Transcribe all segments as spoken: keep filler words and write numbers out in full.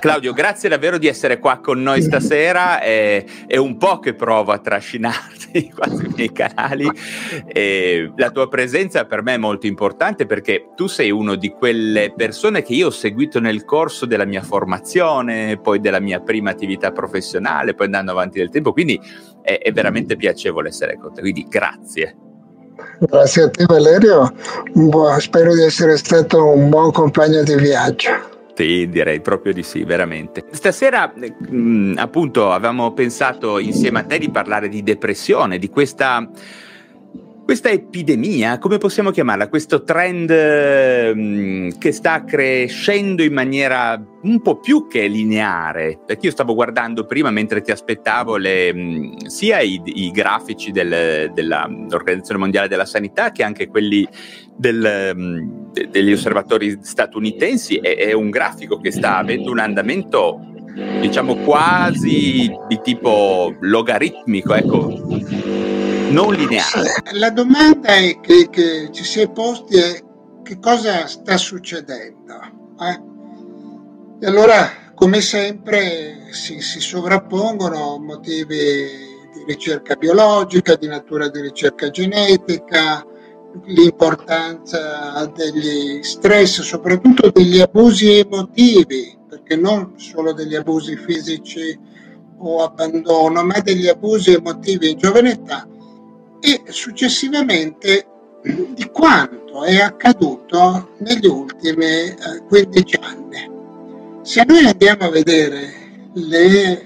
Claudio, grazie davvero di essere qua con noi stasera, è, è un po' che provo a trascinarti qua sui miei canali, e la tua presenza per me è molto importante perché tu sei uno di quelle persone che io ho seguito nel corso della mia formazione, poi della mia prima attività professionale, poi andando avanti del tempo, quindi è, è veramente piacevole essere con te, quindi grazie. Grazie a te Valerio, Bu- spero di essere stato un buon compagno di viaggio. Sì, direi proprio di sì, veramente. Stasera mh, appunto avevamo pensato insieme a te di parlare di depressione, di questa, questa epidemia, come possiamo chiamarla, questo trend mh, che sta crescendo in maniera un po' più che lineare, perché io stavo guardando prima mentre ti aspettavo le, mh, sia i, i grafici del, della Organizzazione Mondiale della Sanità che anche quelli del... Mh, degli osservatori statunitensi, è, è un grafico che sta avendo un andamento diciamo quasi di tipo logaritmico, ecco, non lineare. La domanda è che, che ci si è posti è che cosa sta succedendo, eh? E allora come sempre si, si sovrappongono motivi di ricerca biologica, di natura di ricerca genetica, l'importanza degli stress, soprattutto degli abusi emotivi, perché non solo degli abusi fisici o abbandono, ma degli abusi emotivi in giovane età, e successivamente di quanto è accaduto negli ultimi quindici anni. Se noi andiamo a vedere le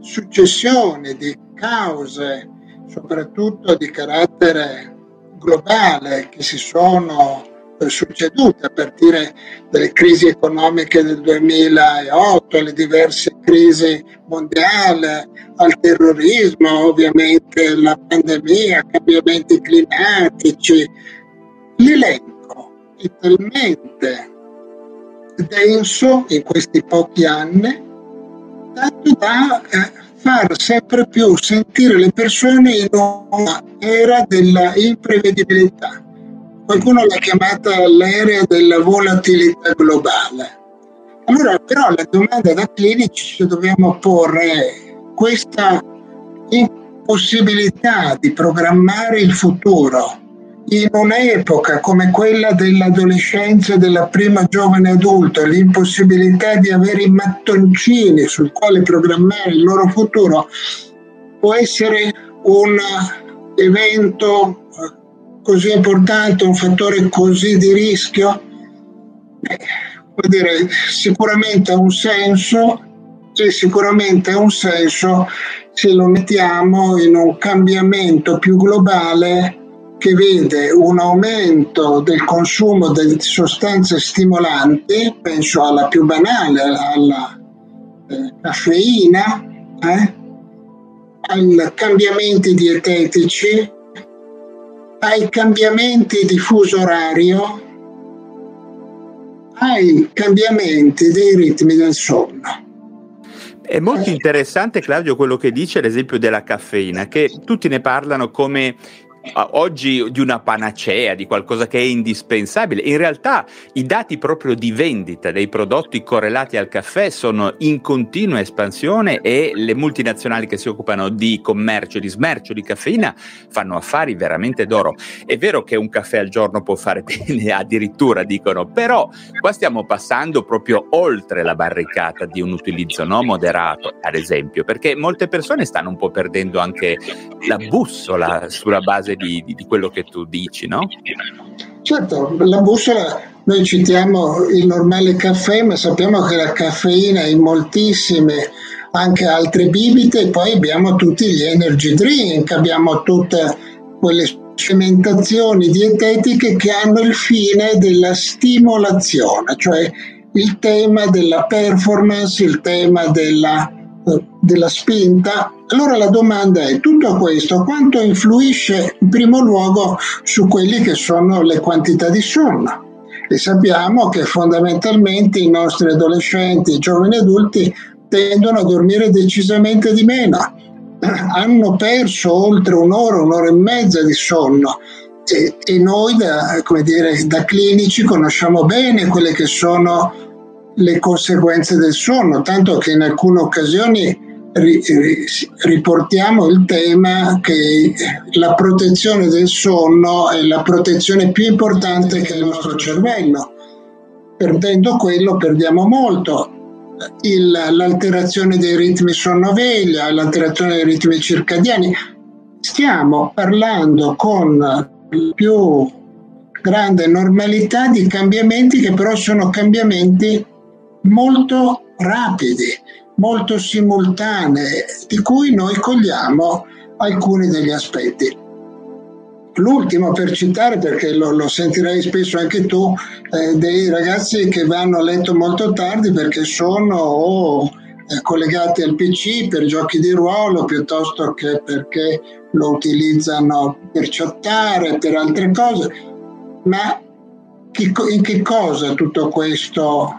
successioni di cause, soprattutto di carattere globale, che si sono succedute a partire dalle crisi economiche del duemilaotto, alle diverse crisi mondiali, al terrorismo, ovviamente la pandemia, cambiamenti climatici, l'elenco è talmente denso in questi pochi anni tanto da far sempre più sentire le persone in una era della imprevedibilità. Qualcuno l'ha chiamata l'era della volatilità globale. Allora però la domanda da clinici ci dobbiamo porre è: questa impossibilità di programmare il futuro in un'epoca come quella dell'adolescenza e della prima giovane adulto, l'impossibilità di avere i mattoncini sul quale programmare il loro futuro, può essere un evento così importante, un fattore così di rischio? Beh, vuol dire, sicuramente ha un senso, e sicuramente ha un senso se lo mettiamo in un cambiamento più globale che vede un aumento del consumo di sostanze stimolanti, penso alla più banale, alla eh, caffeina, eh, ai cambiamenti dietetici, ai cambiamenti di fuso orario, ai cambiamenti dei ritmi del sonno. È molto interessante, Claudio, quello che dice, l'esempio della caffeina, che tutti ne parlano come oggi di una panacea, di qualcosa che è indispensabile. In realtà i dati proprio di vendita dei prodotti correlati al caffè sono in continua espansione e le multinazionali che si occupano di commercio, di smercio di caffeina fanno affari veramente d'oro. È vero che un caffè al giorno può fare bene, addirittura dicono, però qua stiamo passando proprio oltre la barricata di un utilizzo no moderato, ad esempio, perché molte persone stanno un po' perdendo anche la bussola sulla base Di, di quello che tu dici, no? Certo, la bussola, noi citiamo il normale caffè, ma sappiamo che la caffeina è in moltissime anche altre bibite, poi abbiamo tutti gli energy drink, abbiamo tutte quelle cementazioni dietetiche che hanno il fine della stimolazione, cioè il tema della performance, il tema della, eh, della spinta. Allora la domanda è: tutto questo quanto influisce in primo luogo su quelle che sono le quantità di sonno? E sappiamo che fondamentalmente i nostri adolescenti, i giovani adulti tendono a dormire decisamente di meno, hanno perso oltre un'ora, un'ora e mezza di sonno, e, e noi da, come dire, da clinici conosciamo bene quelle che sono le conseguenze del sonno, tanto che in alcune occasioni ri, ri, riportiamo il tema che la protezione del sonno è la protezione più importante che il nostro cervello. Perdendo quello perdiamo molto. Il, l'alterazione dei ritmi sonno-veglia, l'alterazione dei ritmi circadiani. Stiamo parlando con più grande normalità di cambiamenti che però sono cambiamenti molto rapidi, molto simultanei, di cui noi cogliamo alcuni degli aspetti. L'ultimo, per citare, perché lo, lo sentirai spesso anche tu, eh, dei ragazzi che vanno a letto molto tardi perché sono o eh, collegati al P C per giochi di ruolo, piuttosto che perché lo utilizzano per chattare, per altre cose. Ma che, in che cosa tutto questo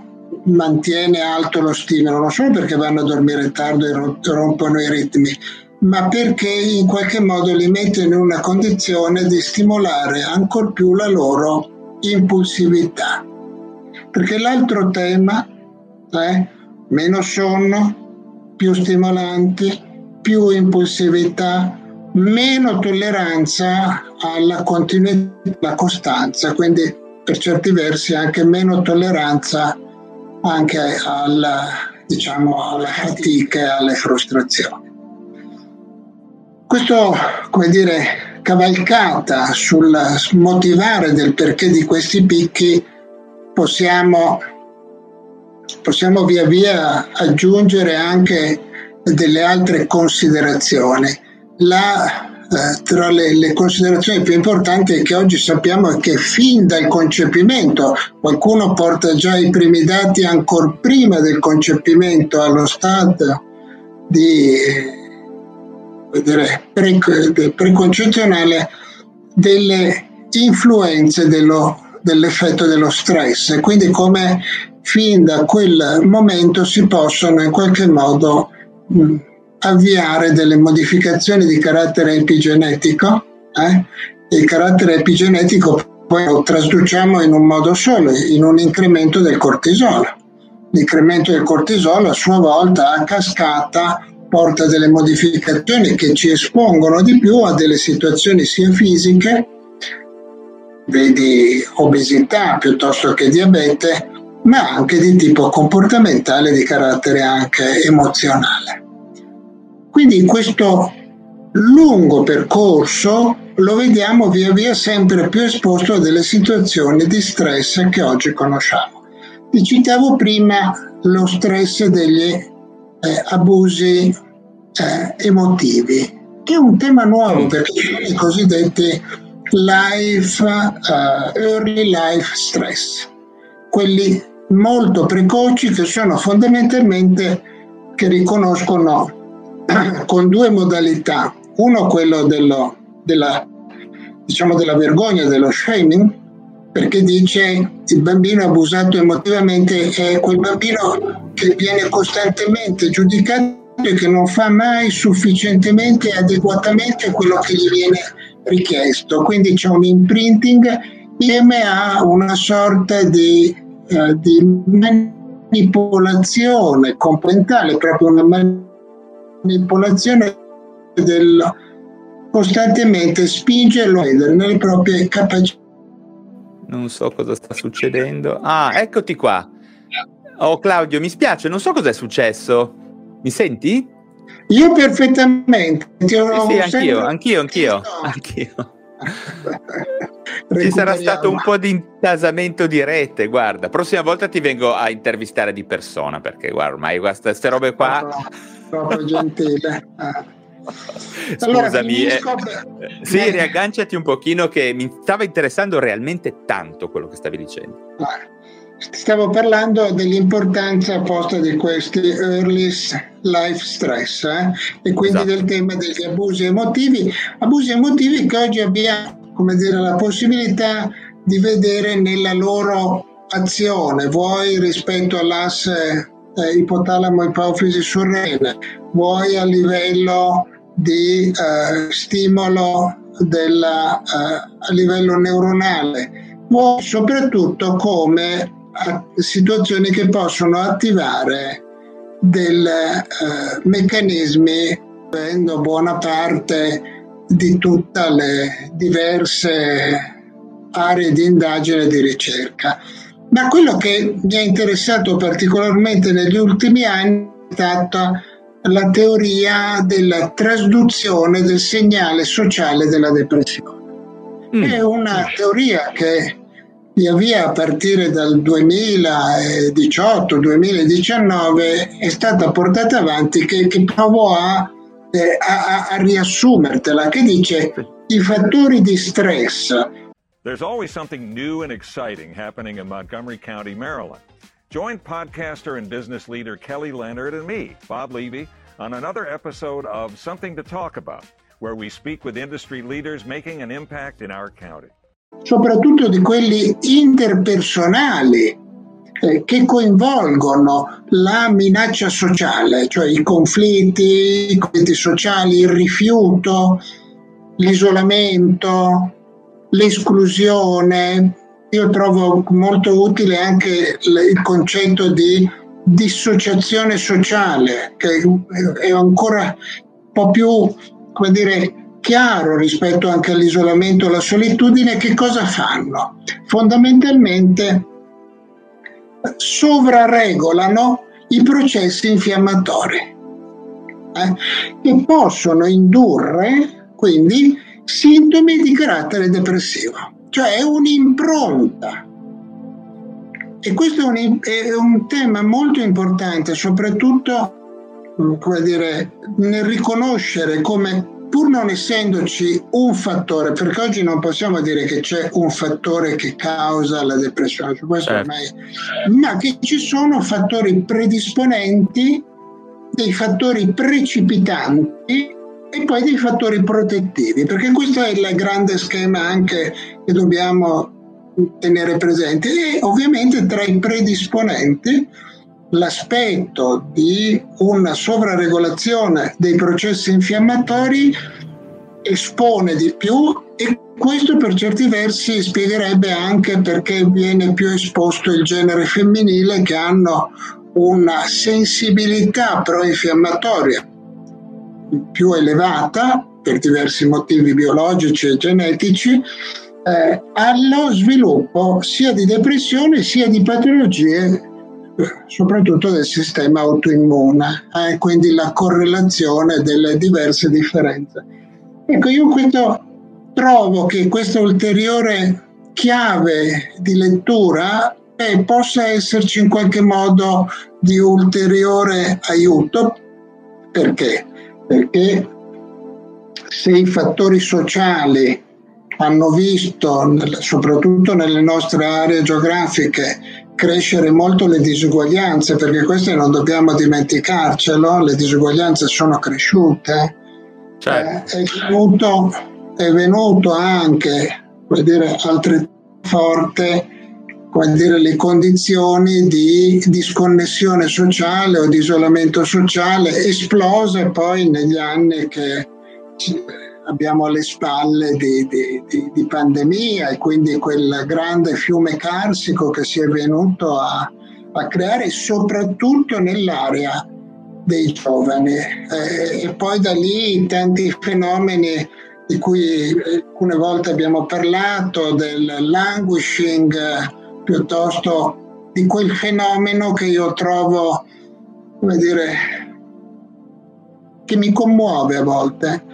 mantiene alto lo stimolo? Non solo perché vanno a dormire tardi e rompono i ritmi, ma perché in qualche modo li mette in una condizione di stimolare ancor più la loro impulsività. Perché l'altro tema è meno sonno, più stimolanti, più impulsività, meno tolleranza alla continuità, alla costanza, quindi per certi versi anche meno tolleranza anche alla, diciamo, alla fatica e alle frustrazioni. Questo, come dire, cavalcata sul motivare del perché di questi picchi, possiamo, possiamo via via aggiungere anche delle altre considerazioni. La, eh, tra le, le considerazioni più importanti che oggi sappiamo è che fin dal concepimento, qualcuno porta già i primi dati ancora prima del concepimento allo stato di... Pre- preconcezionale, delle influenze dello, dell'effetto dello stress, e quindi come fin da quel momento si possono in qualche modo mh, avviare delle modificazioni di carattere epigenetico, eh? e il carattere epigenetico poi lo trasduciamo in un modo solo, in un incremento del cortisolo. L'incremento del cortisolo a sua volta a cascata porta delle modificazioni che ci espongono di più a delle situazioni sia fisiche, vedi obesità piuttosto che diabete, ma anche di tipo comportamentale, di carattere anche emozionale. Quindi questo lungo percorso lo vediamo via via sempre più esposto a delle situazioni di stress che oggi conosciamo. Ti citavo prima lo stress degli Eh, abusi eh, emotivi, che è un tema nuovo perché sono i cosiddetti life, eh, early life stress, quelli molto precoci, che sono fondamentalmente, che riconoscono con due modalità: uno quello dello, della, diciamo della vergogna, dello shaming, perché dice il bambino abusato emotivamente è quel bambino che viene costantemente giudicato e che non fa mai sufficientemente e adeguatamente quello che gli viene richiesto. Quindi c'è un imprinting insieme a una sorta di, eh, di manipolazione comportamentale, proprio una manipolazione del costantemente spingerlo nelle proprie capacità. Non so cosa sta succedendo. Ah, eccoti qua. Oh Claudio, mi spiace, non so cosa è successo. Mi senti? Io perfettamente. Ti ho sì, sì, anch'io, anch'io, anch'io, anch'io. Ci sarà stato un po' di intasamento di rete, guarda. Prossima volta ti vengo a intervistare di persona, perché guarda, ormai queste robe qua... Troppo gentile. Scusami, allora, eh, sì, eh. riagganciati un pochino, che mi stava interessando realmente tanto quello che stavi dicendo. Stavo parlando dell'importanza posta di questi early life stress eh? e quindi esatto. del tema degli abusi emotivi, abusi emotivi che oggi abbiamo, come dire, la possibilità di vedere nella loro azione, vuoi rispetto all'asse eh, ipotalamo-ipofisi-surrene, vuoi a livello di eh, stimolo della, eh, a livello neuronale, vuoi soprattutto come situazioni che possono attivare dei eh, meccanismi, avendo buona parte di tutte le diverse aree di indagine e di ricerca. Ma quello che mi ha interessato particolarmente negli ultimi anni è stata la teoria della trasduzione del segnale sociale della depressione. Mm. È una teoria che via via a partire dal duemiladiciotto duemiladiciannove è stata portata avanti, che, che provo a, eh, a, a riassumertela, che dice i fattori di stress. There's always something new and exciting happening in Montgomery County, Maryland. Join podcaster and business leader Kelly Leonard and me, Bob Levy, on another episode of Something to Talk About, where we speak with industry leaders making an impact in our county. Soprattutto di quelli interpersonali eh, che coinvolgono la minaccia sociale, cioè i conflitti, i conflitti sociali, il rifiuto, l'isolamento, l'esclusione. Io trovo molto utile anche il concetto di dissociazione sociale, che è ancora un po' più, come dire, chiaro rispetto anche all'isolamento e alla solitudine. Che cosa fanno? Fondamentalmente sovraregolano i processi infiammatori eh, che possono indurre quindi sintomi di carattere depressivo, cioè è un'impronta, e questo è un, è un tema molto importante, soprattutto, come dire, nel riconoscere come, pur non essendoci un fattore, perché oggi non possiamo dire che c'è un fattore che causa la depressione, su questo ormai, eh. ma che ci sono fattori predisponenti, dei fattori precipitanti e poi dei fattori protettivi, perché questo è il grande schema anche che dobbiamo tenere presente. E ovviamente tra i predisponenti l'aspetto di una sovraregolazione dei processi infiammatori espone di più, e questo per certi versi spiegherebbe anche perché viene più esposto il genere femminile, che hanno una sensibilità pro-infiammatoria più elevata per diversi motivi biologici e genetici, eh, allo sviluppo sia di depressione sia di patologie soprattutto del sistema autoimmune, eh, quindi la correlazione delle diverse differenze. Ecco, io questo, trovo che questa ulteriore chiave di lettura eh, possa esserci in qualche modo di ulteriore aiuto. Perché? Perché se i fattori sociali hanno visto, soprattutto nelle nostre aree geografiche, crescere molto le disuguaglianze, perché queste non dobbiamo dimenticarcelo, le disuguaglianze sono cresciute, certo. eh, è, venuto, è venuto anche, come dire, altrettanto forte, come dire, le condizioni di disconnessione sociale o di isolamento sociale, esplose poi negli anni che abbiamo alle spalle di, di, di, di pandemia, e quindi quel grande fiume carsico che si è venuto a, a creare soprattutto nell'area dei giovani, eh, e poi da lì tanti fenomeni di cui alcune volte abbiamo parlato, del languishing, eh, piuttosto di quel fenomeno che io trovo, come dire, che mi commuove a volte,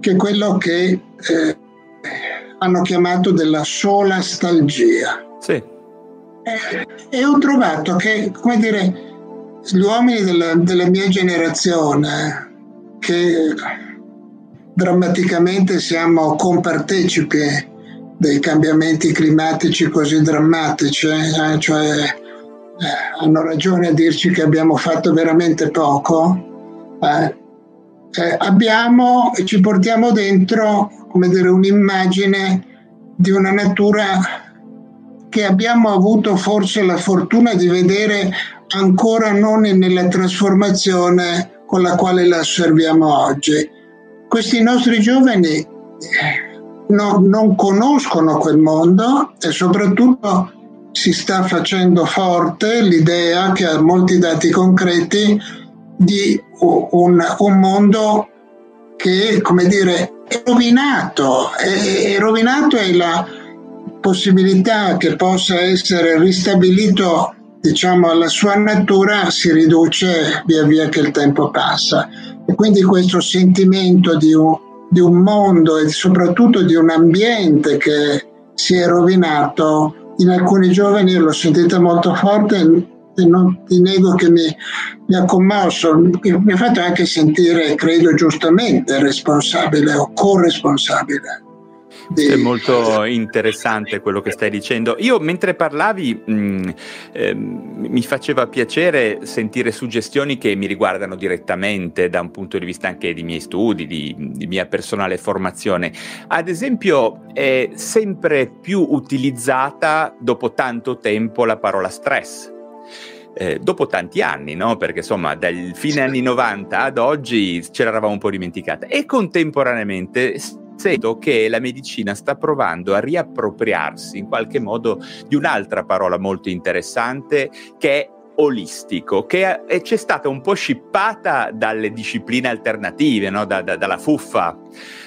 che è quello che eh, hanno chiamato della solastalgia. Sì. E, e ho trovato che, come dire, gli uomini della, della mia generazione, che drammaticamente siamo compartecipi dei cambiamenti climatici così drammatici, eh, cioè eh, hanno ragione a dirci che abbiamo fatto veramente poco, eh, eh, abbiamo e ci portiamo dentro, come dire, un'immagine di una natura che abbiamo avuto forse la fortuna di vedere ancora non nella trasformazione con la quale la osserviamo oggi. Questi nostri giovani no, non conoscono quel mondo e soprattutto si sta facendo forte l'idea, che ha molti dati concreti, di un, un mondo che, come dire, è rovinato, è, è rovinato e la possibilità che possa essere ristabilito, diciamo, alla sua natura si riduce via via che il tempo passa. E quindi questo sentimento di un, di un mondo e soprattutto di un ambiente che si è rovinato, in alcuni giovani l'ho sentita molto forte e non ti nego che mi, mi ha commosso, mi ha fatto anche sentire, credo giustamente, responsabile o corresponsabile. È molto interessante quello che stai dicendo. Io mentre parlavi mh, eh, mi faceva piacere sentire suggestioni che mi riguardano direttamente da un punto di vista anche di miei studi, di, di mia personale formazione. Ad esempio è sempre più utilizzata dopo tanto tempo la parola stress. Eh, dopo tanti anni, no? Perché insomma dal fine anni novanta ad oggi ce l'eravamo un po' dimenticata, e contemporaneamente sento che la medicina sta provando a riappropriarsi in qualche modo di un'altra parola molto interessante, che è olistico, che è, c'è stata un po' scippata dalle discipline alternative, no? da, da, dalla fuffa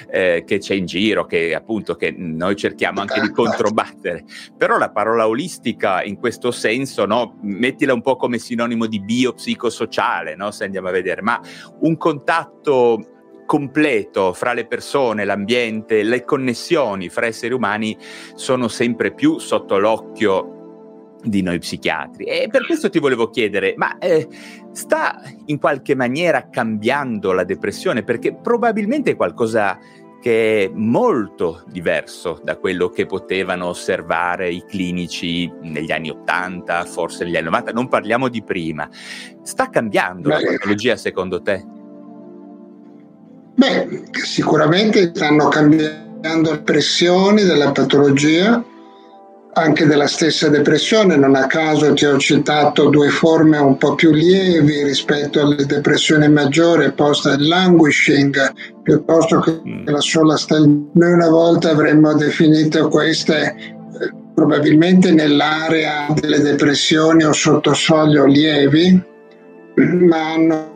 eh, che c'è in giro, che appunto che noi cerchiamo anche di controbattere. Però la parola olistica in questo senso, no? Mettila un po' come sinonimo di biopsicosociale, no? Se andiamo a vedere, ma un contatto completo fra le persone, l'ambiente, le connessioni fra esseri umani sono sempre più sotto l'occhio di noi psichiatri. E per questo ti volevo chiedere, ma eh, sta in qualche maniera cambiando la depressione? Perché probabilmente è qualcosa che è molto diverso da quello che potevano osservare i clinici negli anni ottanta, forse negli anni novanta, non parliamo di prima. Sta cambiando la patologia secondo te? Beh, sicuramente stanno cambiando le pressioni della patologia, anche della stessa depressione. Non a caso ti ho citato due forme un po' più lievi rispetto alle depressioni maggiori, posta il languishing piuttosto che la solastalgia. Noi una volta avremmo definito queste eh, probabilmente nell'area delle depressioni o sottosoglio lievi, ma hanno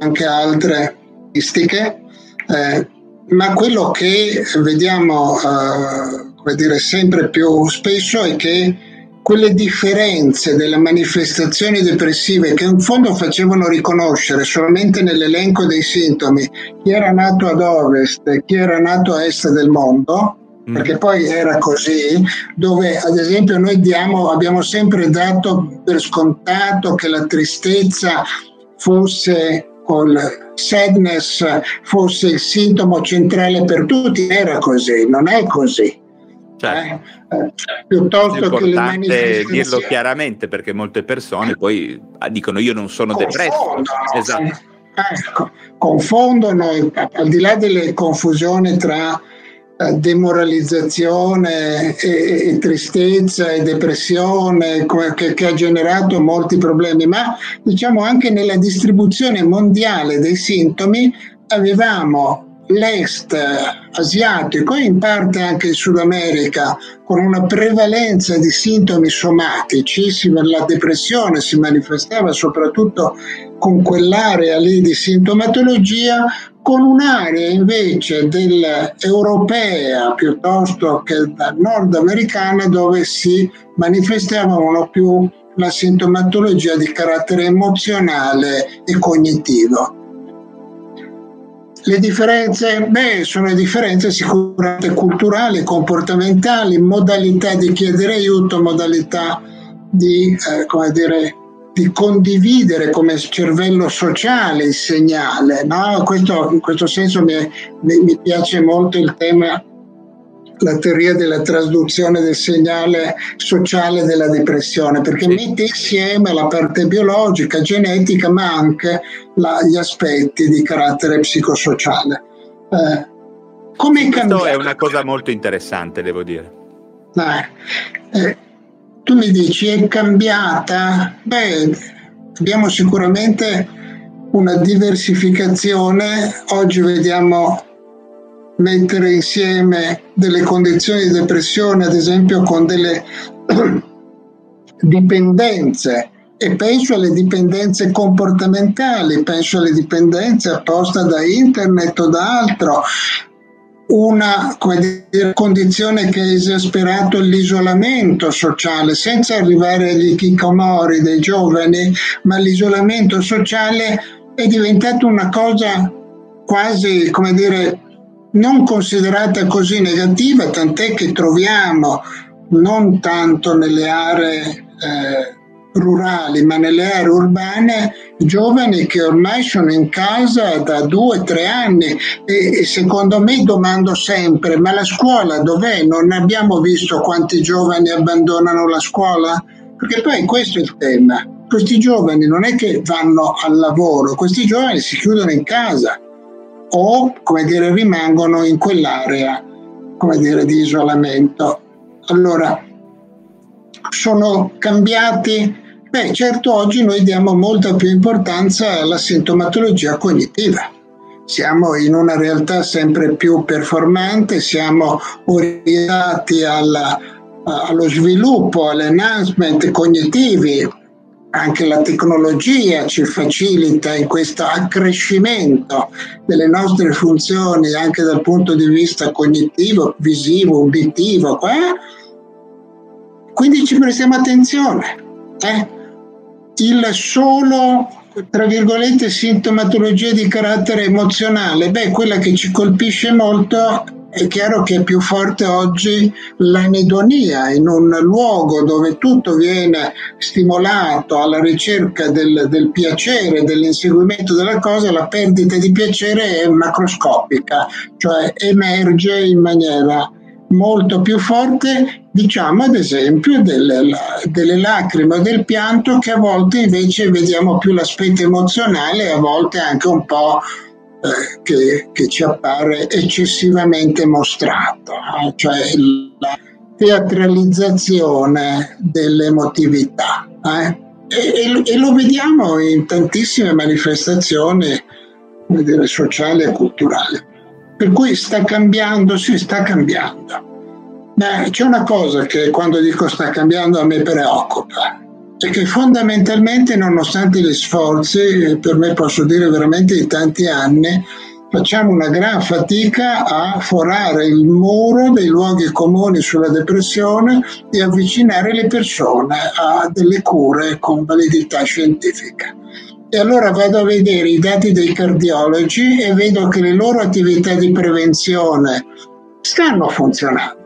anche altre statistiche, eh, ma quello che vediamo eh, come dire, sempre più spesso è che quelle differenze delle manifestazioni depressive, che in fondo facevano riconoscere solamente nell'elenco dei sintomi chi era nato ad ovest e chi era nato a est del mondo, mm. perché poi era così, dove ad esempio noi diamo, abbiamo sempre dato per scontato che la tristezza fosse col sadness fosse il sintomo centrale per tutti, era così, non è così. Cioè, eh? Eh, piuttosto è importante che le manifestazioni... dirlo chiaramente, perché molte persone poi dicono io non sono depresso. Esatto. Ecco, confondono, al di là delle confusioni tra demoralizzazione e, e tristezza e depressione che, che ha generato molti problemi, ma diciamo anche nella distribuzione mondiale dei sintomi avevamo l'est asiatico e in parte anche il Sud America con una prevalenza di sintomi somatici. La depressione si manifestava soprattutto con quell'area lì di sintomatologia, con un'area invece dell'europea piuttosto che da nordamericana dove si manifestavano più la sintomatologia di carattere emozionale e cognitivo. Le differenze, beh, sono differenze sicuramente culturali, comportamentali, modalità di chiedere aiuto, modalità di, eh, come dire, di condividere come cervello sociale il segnale, no? Questo, in questo senso mi, mi piace molto il tema la teoria della trasduzione del segnale sociale della depressione, perché mette insieme la parte biologica, genetica, ma anche la, gli aspetti di carattere psicosociale. Eh, come Questo è una cosa molto interessante, devo dire. Eh, eh, tu mi dici, è cambiata? Beh, abbiamo sicuramente una diversificazione. Oggi vediamo mettere insieme delle condizioni di depressione, ad esempio, con delle dipendenze, e penso alle dipendenze comportamentali, penso alle dipendenze apposta da internet o da altro, una, come dire, condizione che ha esasperato l'isolamento sociale, senza arrivare agli hikikomori dei giovani, ma l'isolamento sociale è diventato una cosa quasi, come dire, non considerata così negativa, tant'è che troviamo non tanto nelle aree eh, rurali ma nelle aree urbane giovani che ormai sono in casa da due o tre anni e, e secondo me domando sempre, ma la scuola dov'è? Non abbiamo visto quanti giovani abbandonano la scuola? Perché poi questo è il tema, questi giovani non è che vanno al lavoro, questi giovani si chiudono in casa o, come dire, rimangono in quell'area, come dire, di isolamento. Allora, sono cambiati? Beh, certo, oggi noi diamo molta più importanza alla sintomatologia cognitiva. Siamo in una realtà sempre più performante, siamo orientati alla, allo sviluppo, all'enhancement cognitivi, anche la tecnologia ci facilita in questo accrescimento delle nostre funzioni anche dal punto di vista cognitivo, visivo, uditivo. Eh? Quindi ci prestiamo attenzione. Eh? Il solo, tra virgolette, sintomatologia di carattere emozionale, beh, quella che ci colpisce molto è chiaro che è più forte oggi l'anidonia, in un luogo dove tutto viene stimolato alla ricerca del, del piacere, dell'inseguimento della cosa, la perdita di piacere è macroscopica, cioè emerge in maniera molto più forte, diciamo ad esempio delle, delle lacrime o del pianto, che a volte invece vediamo più l'aspetto emozionale e a volte anche un po' Che, che ci appare eccessivamente mostrato, eh? Cioè la teatralizzazione dell'emotività, eh? e, e, e lo vediamo in tantissime manifestazioni, come dire, sociali e culturali, per cui sta cambiando, si sta cambiando. Ma c'è una cosa che, quando dico sta cambiando, a me preoccupa, è che fondamentalmente, nonostante gli sforzi, per me posso dire veramente di tanti anni, facciamo una gran fatica a forare il muro dei luoghi comuni sulla depressione e avvicinare le persone a delle cure con validità scientifica. E allora vado a vedere i dati dei cardiologi e vedo che le loro attività di prevenzione stanno funzionando.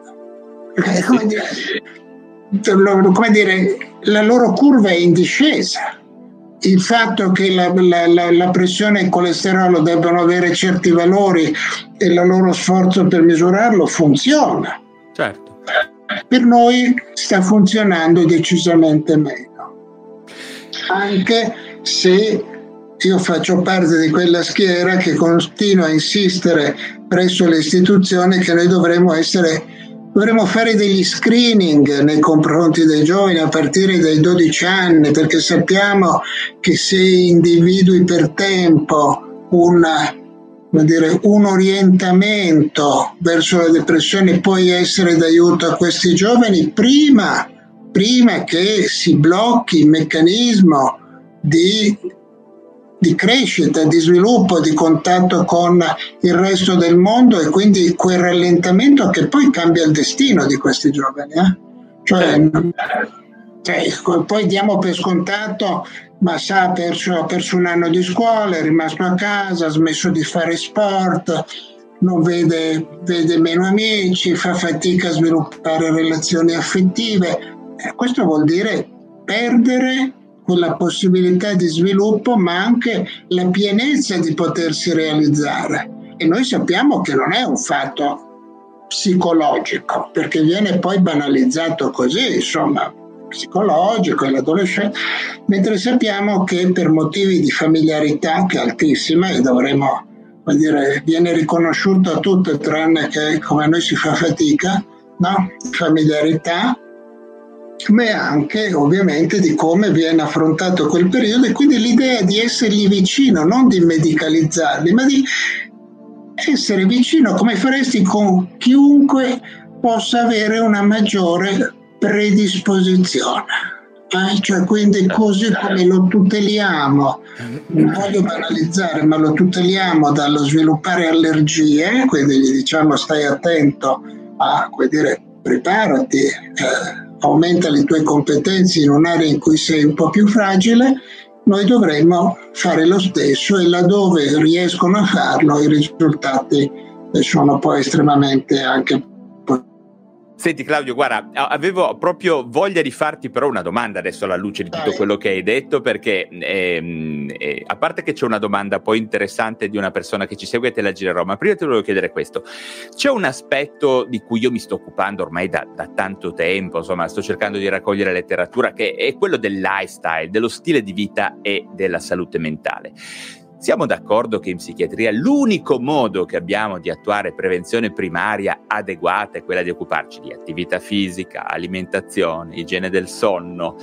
Perché, come dire, come dire, la loro curva è in discesa. Il fatto che la, la, la pressione e il colesterolo debbano avere certi valori e il loro sforzo per misurarlo funziona. Certo. Per noi sta funzionando decisamente meno. Anche se io faccio parte di quella schiera che continua a insistere presso le istituzioni che noi dovremmo essere Dovremmo fare degli screening nei confronti dei giovani a partire dai dodici anni, perché sappiamo che se individui per tempo una, come dire, un orientamento verso la depressione può essere d'aiuto a questi giovani prima, prima che si blocchi il meccanismo di, di crescita, di sviluppo, di contatto con il resto del mondo, e quindi quel rallentamento che poi cambia il destino di questi giovani. Eh? Cioè, cioè, poi diamo per scontato, ma sa, ha perso, perso un anno di scuola, è rimasto a casa, ha smesso di fare sport, non vede, vede meno amici, fa fatica a sviluppare relazioni affettive. Eh, questo vuol dire perdere quella possibilità di sviluppo, ma anche la pienezza di potersi realizzare. E noi sappiamo che non è un fatto psicologico, perché viene poi banalizzato così, insomma, psicologico e l'adolescente, mentre sappiamo che per motivi di familiarità, che è altissima, e dovremmo, vuol dire, viene riconosciuto a tutto tranne che come noi si fa fatica, no? Familiarità, ma anche ovviamente di come viene affrontato quel periodo, e quindi l'idea di essergli vicino, non di medicalizzarli, ma di essere vicino come faresti con chiunque possa avere una maggiore predisposizione, eh? Cioè, quindi così come lo tuteliamo, non voglio banalizzare, ma lo tuteliamo dallo sviluppare allergie, quindi gli diciamo stai attento a, come dire, preparati, eh, aumenta le tue competenze in un'area in cui sei un po' più fragile, noi dovremmo fare lo stesso, e laddove riescono a farlo i risultati sono poi estremamente anche. Senti Claudio, guarda, avevo proprio voglia di farti però una domanda adesso alla luce di tutto quello che hai detto, perché ehm, eh, a parte che c'è una domanda poi interessante di una persona che ci segue e te la girerò, ma prima ti volevo chiedere questo. C'è un aspetto di cui io mi sto occupando ormai da, da tanto tempo, insomma sto cercando di raccogliere letteratura, che è quello del lifestyle, dello stile di vita e della salute mentale. Siamo d'accordo che in psichiatria l'unico modo che abbiamo di attuare prevenzione primaria adeguata è quella di occuparci di attività fisica, alimentazione, igiene del sonno,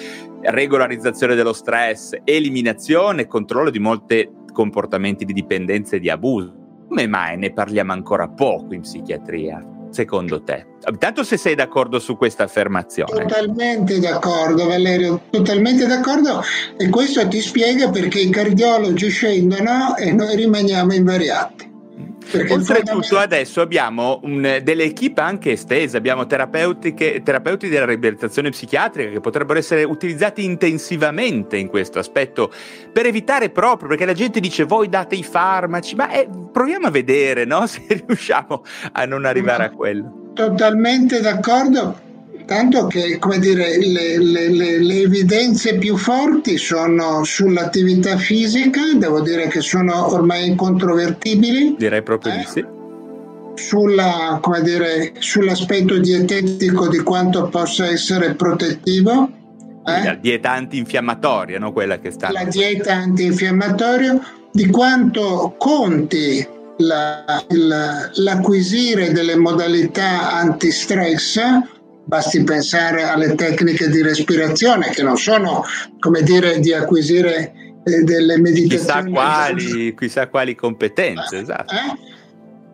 regolarizzazione dello stress, eliminazione e controllo di molti comportamenti di dipendenza e di abuso. Come mai ne parliamo ancora poco in psichiatria, secondo te? Tanto se sei d'accordo su questa affermazione. Totalmente d'accordo, Valerio, totalmente d'accordo, e questo ti spiega perché i cardiologi scendono e noi rimaniamo invariati. Perché oltretutto fondament- adesso abbiamo un, delle equip anche estese, abbiamo terapeuti della riabilitazione psichiatrica che potrebbero essere utilizzati intensivamente in questo aspetto, per evitare proprio, perché la gente dice voi date i farmaci, ma eh, proviamo a vedere, no? Se riusciamo a non arrivare a quello. Totalmente d'accordo, tanto che, come dire, le, le, le, le evidenze più forti sono sull'attività fisica, devo dire che sono ormai incontrovertibili. Direi proprio eh? di sì. Sulla, come dire, sull'aspetto dietetico, di quanto possa essere protettivo. Eh? La dieta antinfiammatoria, no? Quella che sta. La dieta antinfiammatoria, di quanto conti la, la, l'acquisire delle modalità antistress. Basti pensare alle tecniche di respirazione, che non sono, come dire, di acquisire eh, delle meditazioni. Chissà quali, chissà quali competenze, eh, esatto. Eh?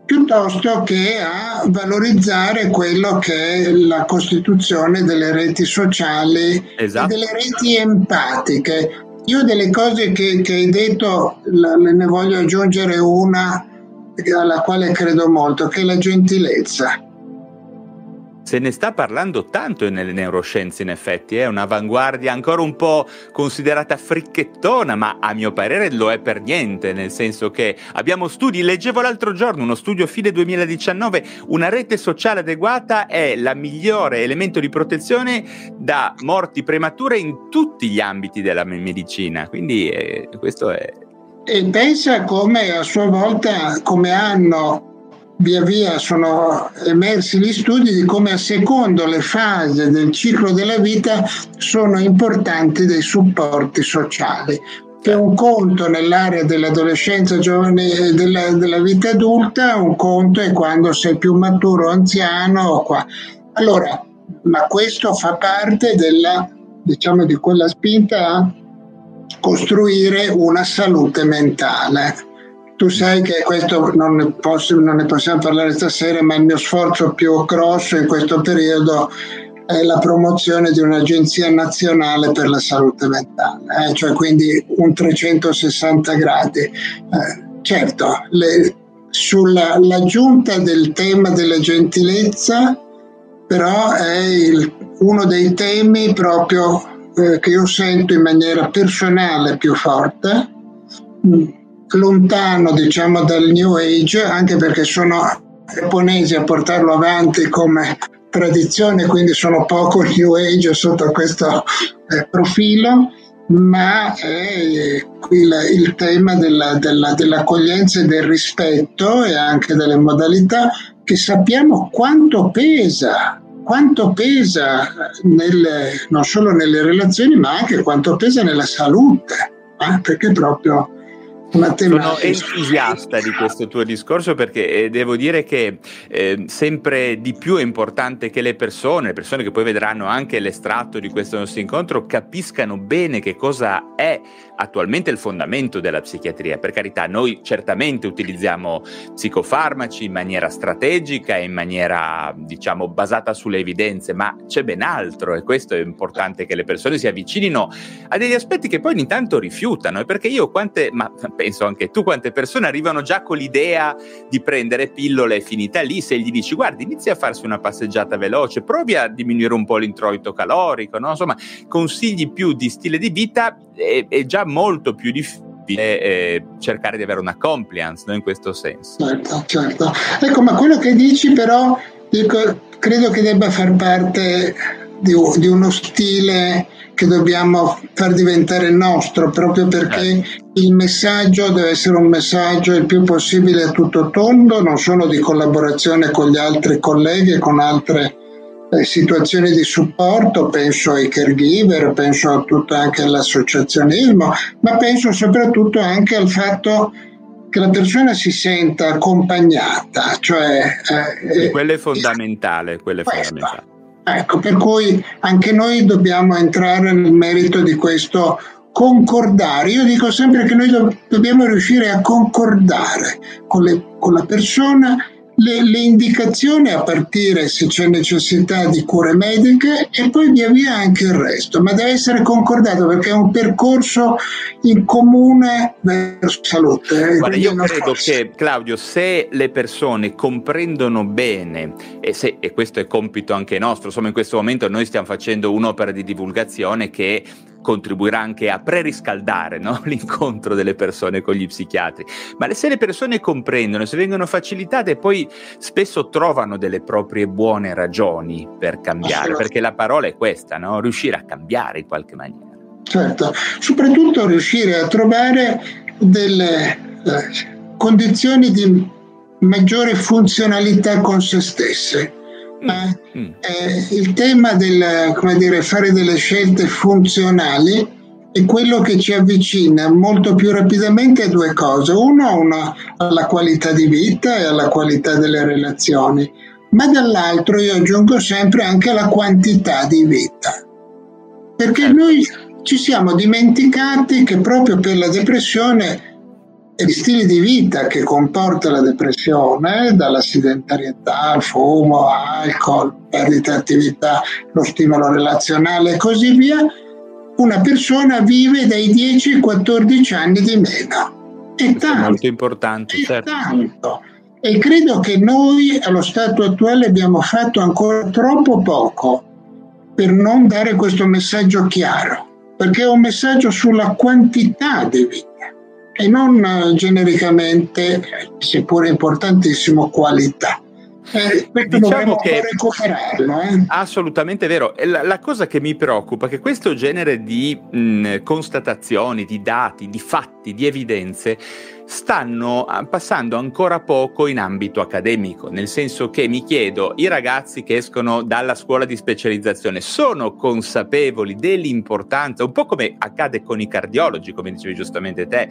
Piuttosto che a valorizzare quello che è la costituzione delle reti sociali, esatto, delle reti empatiche. Io delle cose che, che hai detto, ne voglio aggiungere una alla quale credo molto, che è la gentilezza. Se ne sta parlando tanto nelle neuroscienze, in effetti, è eh? un'avanguardia ancora un po' considerata fricchettona, ma a mio parere lo è per niente, nel senso che abbiamo studi, leggevo l'altro giorno uno studio fine duemiladiciannove, una rete sociale adeguata è la migliore elemento di protezione da morti premature in tutti gli ambiti della medicina, quindi eh, questo è... E pensa come a sua volta, come hanno... via via sono emersi gli studi di come a secondo le fasi del ciclo della vita sono importanti dei supporti sociali, che un conto nell'area dell'adolescenza giovane e della, della vita adulta, un conto è quando sei più maturo, anziano o qua. Allora, ma questo fa parte della, diciamo, di quella spinta a costruire una salute mentale. Tu sai che questo non ne, posso, non ne possiamo parlare stasera, ma il mio sforzo più grosso in questo periodo è la promozione di un'agenzia nazionale per la salute mentale, eh? Cioè quindi un trecentosessanta gradi. Eh, certo, le, sulla, l'aggiunta del tema della gentilezza però è il, uno dei temi proprio eh, che io sento in maniera personale più forte, mm. lontano, diciamo, dal New Age, anche perché sono giapponesi a portarlo avanti come tradizione, quindi sono poco New Age sotto questo eh, profilo, ma è il, il tema della, della, dell'accoglienza e del rispetto, e anche delle modalità, che sappiamo quanto pesa, quanto pesa nel, non solo nelle relazioni, ma anche quanto pesa nella salute, eh? Perché proprio una tematica. Sono entusiasta di questo tuo discorso, perché eh, devo dire che eh, sempre di più è importante che le persone, le persone che poi vedranno anche l'estratto di questo nostro incontro, capiscano bene che cosa è attualmente il fondamento della psichiatria. Per carità, noi certamente utilizziamo psicofarmaci in maniera strategica e in maniera, diciamo, basata sulle evidenze, ma c'è ben altro, e questo è importante, che le persone si avvicinino a degli aspetti che poi ogni tanto rifiutano, perché io quante, ma penso anche tu, quante persone arrivano già con l'idea di prendere pillole e finita lì. Se gli dici guardi, inizia a farsi una passeggiata veloce, provi a diminuire un po' l'introito calorico, no? Insomma, consigli più di stile di vita, è, è già molto più difficile eh, cercare di avere una compliance, no? In questo senso. Certo, certo. Ecco, ma quello che dici però, dico, credo che debba far parte di, di uno stile che dobbiamo far diventare nostro, proprio perché il messaggio deve essere un messaggio il più possibile a tutto tondo, non solo di collaborazione con gli altri colleghi e con altre Eh, situazioni di supporto, penso ai caregiver, penso a tutto anche all'associazionismo, ma penso soprattutto anche al fatto che la persona si senta accompagnata, cioè eh, quello è fondamentale, quello è fondamentale. Ecco, per cui anche noi dobbiamo entrare nel merito di questo concordare. Io dico sempre che noi do- dobbiamo riuscire a concordare con, le, con la persona Le, le indicazioni, a partire, se c'è necessità, di cure mediche, e poi via via anche il resto, ma deve essere concordato, perché è un percorso in comune verso salute. Guarda, io credo che, Claudio, se le persone comprendono bene, e, se, e questo è compito anche nostro, insomma, in questo momento noi stiamo facendo un'opera di divulgazione che contribuirà anche a preriscaldare, no? L'incontro delle persone con gli psichiatri. Ma se le persone comprendono, se vengono facilitate, poi spesso trovano delle proprie buone ragioni per cambiare, perché la parola è questa, no? Riuscire a cambiare in qualche maniera. Certo, soprattutto riuscire a trovare delle eh, condizioni di maggiore funzionalità con se stesse. Ma eh, il tema del, come dire, fare delle scelte funzionali è quello che ci avvicina molto più rapidamente a due cose. Uno, una, alla qualità di vita e alla qualità delle relazioni, ma dall'altro io aggiungo sempre anche alla quantità di vita, perché noi ci siamo dimenticati che proprio per la depressione e gli stili di vita che comporta la depressione, dalla sedentarietà al fumo, alcol, perdita di attività, lo stimolo relazionale e così via, una persona vive dai dieci ai quattordici anni di meno. È tanto, molto importante, è certo. Tanto. E credo che noi allo stato attuale abbiamo fatto ancora troppo poco per non dare questo messaggio chiaro, perché è un messaggio sulla quantità di vita e non genericamente, seppure importantissimo, qualità. Eh, diciamo che recuperarlo, eh? Assolutamente vero. La, la cosa che mi preoccupa è che questo genere di mh, constatazioni, di dati, di fatti, di evidenze stanno passando ancora poco in ambito accademico, nel senso che mi chiedo, i ragazzi che escono dalla scuola di specializzazione sono consapevoli dell'importanza, un po' come accade con i cardiologi, come dicevi giustamente te,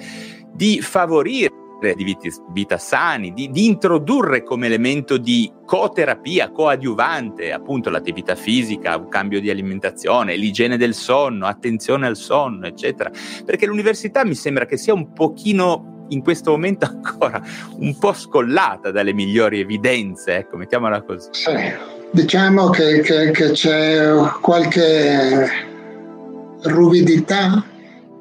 di favorire di vita sani, di, di introdurre come elemento di coterapia, coadiuvante, appunto l'attività fisica, un cambio di alimentazione, l'igiene del sonno, attenzione al sonno, eccetera, perché l'università mi sembra che sia un pochino in questo momento ancora un po' scollata dalle migliori evidenze, ecco, mettiamola così. Eh, diciamo che, che, che c'è qualche ruvidità,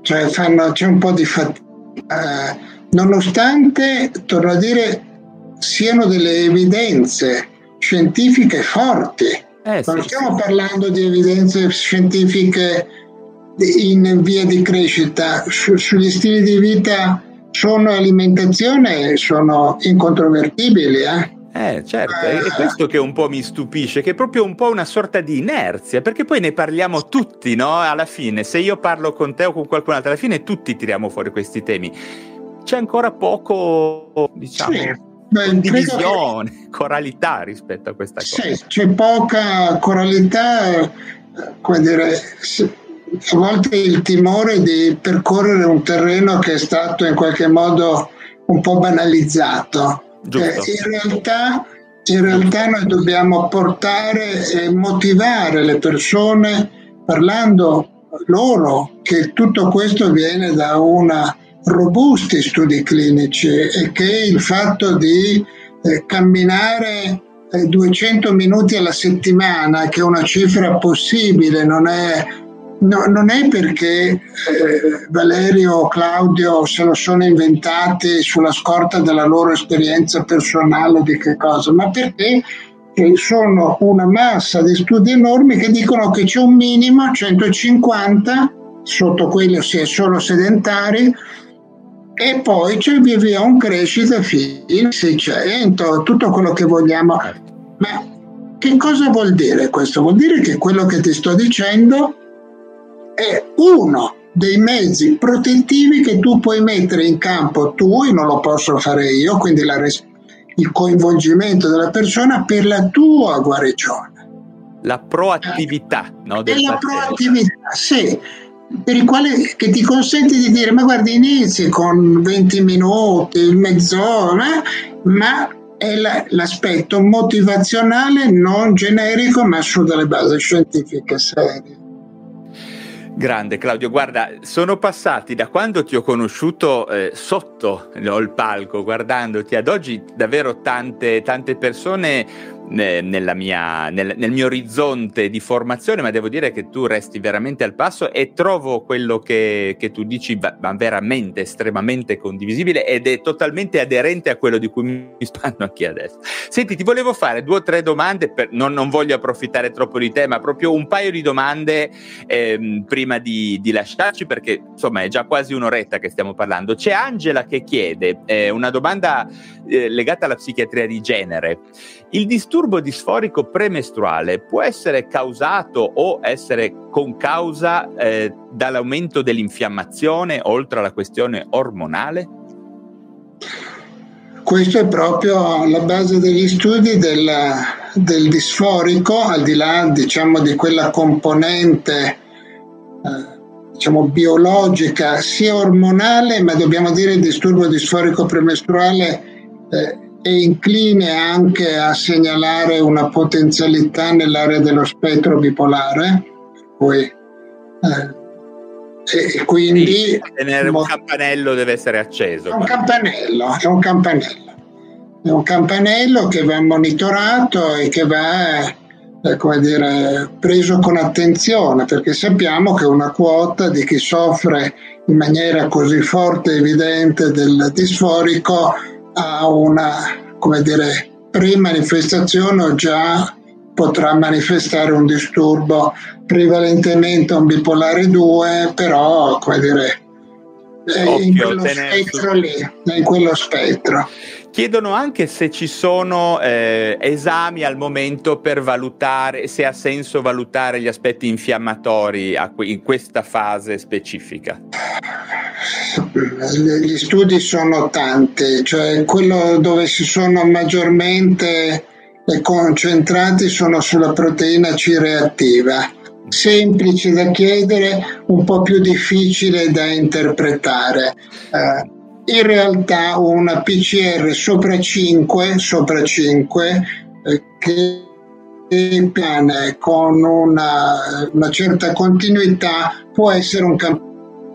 cioè fanno, c'è un po' di fatica, eh, nonostante, torno a dire, siano delle evidenze scientifiche forti. Eh, non sì, stiamo sì. parlando di evidenze scientifiche in via di crescita. Su, sugli stili di vita, sono alimentazione, sono incontrovertibili, eh? Eh, certo, è questo che un po' mi stupisce, che è proprio un po' una sorta di inerzia, perché poi ne parliamo tutti, no? Alla fine, se io parlo con te o con qualcun altro, alla fine tutti tiriamo fuori questi temi. C'è ancora poco, diciamo, sì, Beh, condivisione, che... coralità rispetto a questa cosa. Sì, c'è poca coralità, come dire, a volte il timore di percorrere un terreno che è stato in qualche modo un po' banalizzato. Giusto. Eh, in realtà, in realtà noi dobbiamo portare e motivare le persone parlando loro che tutto questo viene da una robusti studi clinici e che il fatto di eh, camminare eh, duecento minuti alla settimana, che è una cifra possibile, non è, no, non è perché eh, Valerio o Claudio se lo sono inventati sulla scorta della loro esperienza personale di che cosa, ma perché sono una massa di studi enormi che dicono che c'è un minimo, centocinquanta, sotto quello si è solo sedentari, e poi c'è via via un crescita fino a seicento, tutto quello che vogliamo. Ma che cosa vuol dire questo? Vuol dire che quello che ti sto dicendo è uno dei mezzi protettivi che tu puoi mettere in campo tu, e non lo posso fare io, quindi la res- il coinvolgimento della persona per la tua guarigione. La proattività, no? Del la proattività, sì. Per il quale che ti consente di dire: ma guarda, inizi con venti minuti, mezz'ora, ma è la, l'aspetto motivazionale non generico, ma su delle basi scientifiche serie. Grande Claudio, guarda, sono passati da quando ti ho conosciuto eh, sotto no, il palco, guardandoti, ad oggi davvero tante, tante persone eh, nella mia, nel, nel mio orizzonte di formazione, ma devo dire che tu resti veramente al passo e trovo quello che, che tu dici va, va veramente estremamente condivisibile ed è totalmente aderente a quello di cui mi stanno anche adesso. Senti, ti volevo fare due o tre domande, per, non, non voglio approfittare troppo di te, ma proprio un paio di domande eh, prima Di, di lasciarci, perché insomma è già quasi un'oretta che stiamo parlando. C'è Angela che chiede eh, una domanda eh, legata alla psichiatria di genere: il disturbo disforico premestruale può essere causato o essere concausa eh, dall'aumento dell'infiammazione oltre alla questione ormonale? Questo è proprio la base degli studi del, del disforico, al di là diciamo di quella componente diciamo biologica, sia ormonale, ma dobbiamo dire il disturbo disforico premestruale eh, è incline anche a segnalare una potenzialità nell'area dello spettro bipolare, poi, eh, e quindi tenere un campanello deve essere acceso. È un campanello, è un campanello, è un campanello che va monitorato e che va Eh, come dire, preso con attenzione, perché sappiamo che una quota di chi soffre in maniera così forte e evidente del disforico ha una, come dire, pre-manifestazione o già potrà manifestare un disturbo, prevalentemente un bipolare due, però come dire è Occhio, in quello spettro lì, è in quello spettro. Chiedono anche se ci sono eh, esami al momento per valutare, se ha senso valutare gli aspetti infiammatori a que- in questa fase specifica. Gli studi sono tanti, cioè quello dove si sono maggiormente concentrati sono sulla proteina C reattiva. Semplice da chiedere, un po' più difficile da interpretare. Eh, In realtà una P C R sopra cinque, sopra cinque eh, che piane con una, una certa continuità può essere un campanello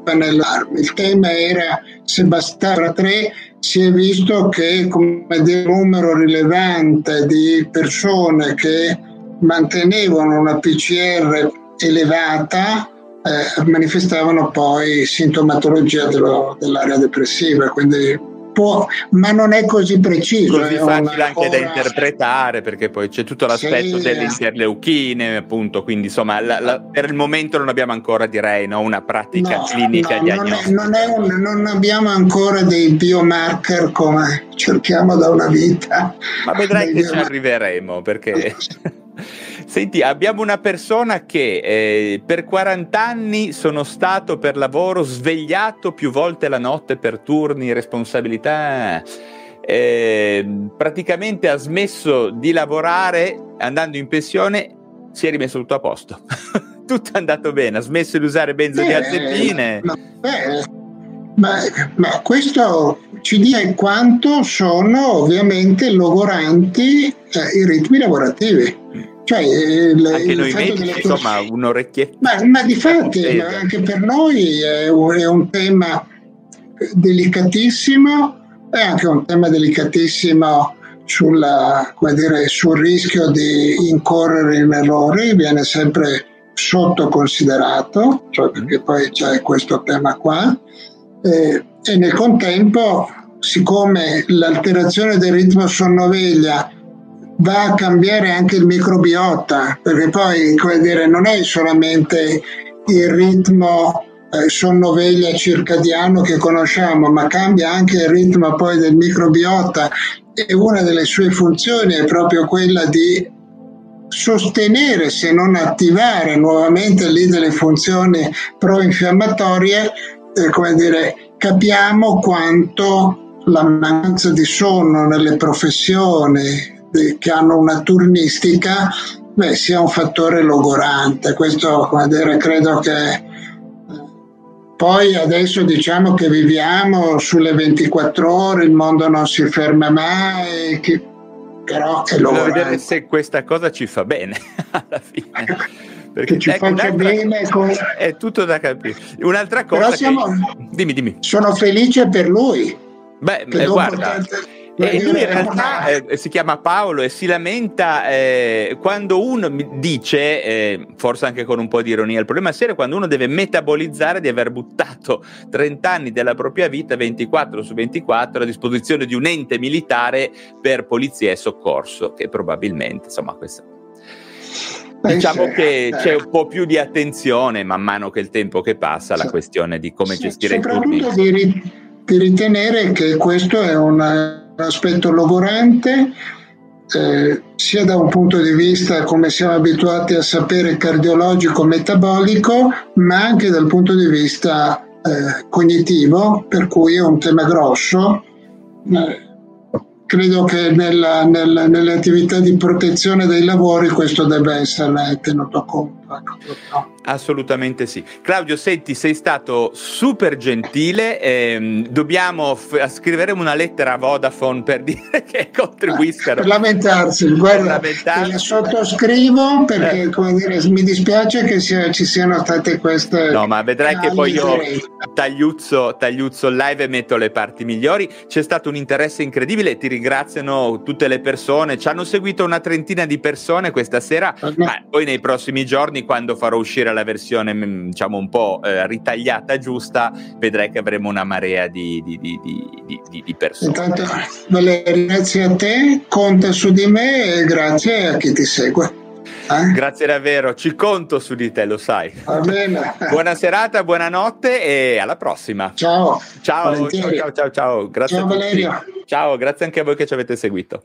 d'allarme. Il tema era se bastava tre, si è visto che come dire, un numero rilevante di persone che mantenevano una P C R elevata Eh, manifestavano poi sintomatologia dello, dell'area depressiva, quindi può, ma non è così preciso. Così facile anche ora da interpretare, perché poi c'è tutto l'aspetto sì, delle interleuchine, appunto, quindi insomma la, la, per il momento non abbiamo ancora, direi, no, una pratica no, clinica no, diagnostica. Non, è, non, è un, non abbiamo ancora dei biomarker come cerchiamo da una vita. Ma vedrai dei che ci arriveremo, perché... Senti, abbiamo una persona che eh, per quaranta anni sono stato per lavoro svegliato più volte la notte per turni, responsabilità, eh, praticamente ha smesso di lavorare, andando in pensione si è rimesso tutto a posto. Tutto è andato bene, ha smesso di usare benzodiazepine. Ma, ma, ma questo ci dia in quanto sono ovviamente logoranti eh, i ritmi lavorativi. Cioè, il, anche il noi medici, insomma, un'orecchietta. Ma, ma difatti, anche per noi è un, è un tema delicatissimo, è anche un tema delicatissimo sulla, come dire, sul rischio di incorrere in errori, viene sempre sottoconsiderato, cioè perché poi c'è questo tema qua, eh, e nel contempo, siccome l'alterazione del ritmo sonno-veglia va a cambiare anche il microbiota, perché poi, come dire, non è solamente il ritmo eh, sonno-veglia circadiano che conosciamo, ma cambia anche il ritmo poi del microbiota, e una delle sue funzioni è proprio quella di sostenere, se non attivare nuovamente lì delle funzioni pro-infiammatorie. Eh, come dire, capiamo quanto la mancanza di sonno nelle professioni che hanno una turnistica beh, sia un fattore logorante. Questo, come dire, credo che poi adesso diciamo che viviamo sulle ventiquattro ore, il mondo non si ferma mai, che, però è logorante. Voglio vedere se questa cosa ci fa bene alla fine. Perché che ci faccia bene, con... è tutto da capire. Un'altra cosa, però siamo... che... dimmi, dimmi. Sono felice per lui. Beh, eh, guarda. Tante... E lui in realtà eh, si chiama Paolo e si lamenta eh, quando uno dice, eh, forse anche con un po' di ironia, il problema serio è quando uno deve metabolizzare di aver buttato trenta anni della propria vita, ventiquattro su ventiquattro, a disposizione di un ente militare per polizia e soccorso, che probabilmente, insomma, questa... Diciamo che c'è un po' più di attenzione man mano che il tempo che passa, la questione di come gestire il pubblico. Di ritenere che questo è un aspetto logorante, eh, sia da un punto di vista, come siamo abituati a sapere, cardiologico-metabolico, ma anche dal punto di vista eh, cognitivo, per cui è un tema grosso. Eh, credo che nella, nella, nelle attività di protezione dei lavori questo debba essere tenuto conto. Assolutamente sì. Claudio, senti, sei stato super gentile, ehm, dobbiamo f- scriveremo una lettera a Vodafone per dire che contribuiscano. Eh, per lamentarsi, guarda, lamentarsi. La sottoscrivo perché eh. come dire, mi dispiace che sia, ci siano state queste... No, ma vedrai che poi io tagliuzzo, tagliuzzo live e metto le parti migliori. C'è stato un interesse incredibile, ti ringraziano tutte le persone, ci hanno seguito una trentina di persone questa sera, eh. ma poi nei prossimi giorni, quando farò uscire la versione, diciamo, un po' eh, ritagliata giusta, vedrai che avremo una marea di, di, di, di, di, di persone. Intanto, Valeria, grazie a te, conta su di me e grazie a chi ti segue. Eh? Grazie davvero, ci conto su di te, lo sai. Va bene. Buona serata, buonanotte e alla prossima. Ciao. Ciao, ciao, ciao, ciao. Grazie ciao, a tutti. Valeria. Ciao, grazie anche a voi che ci avete seguito.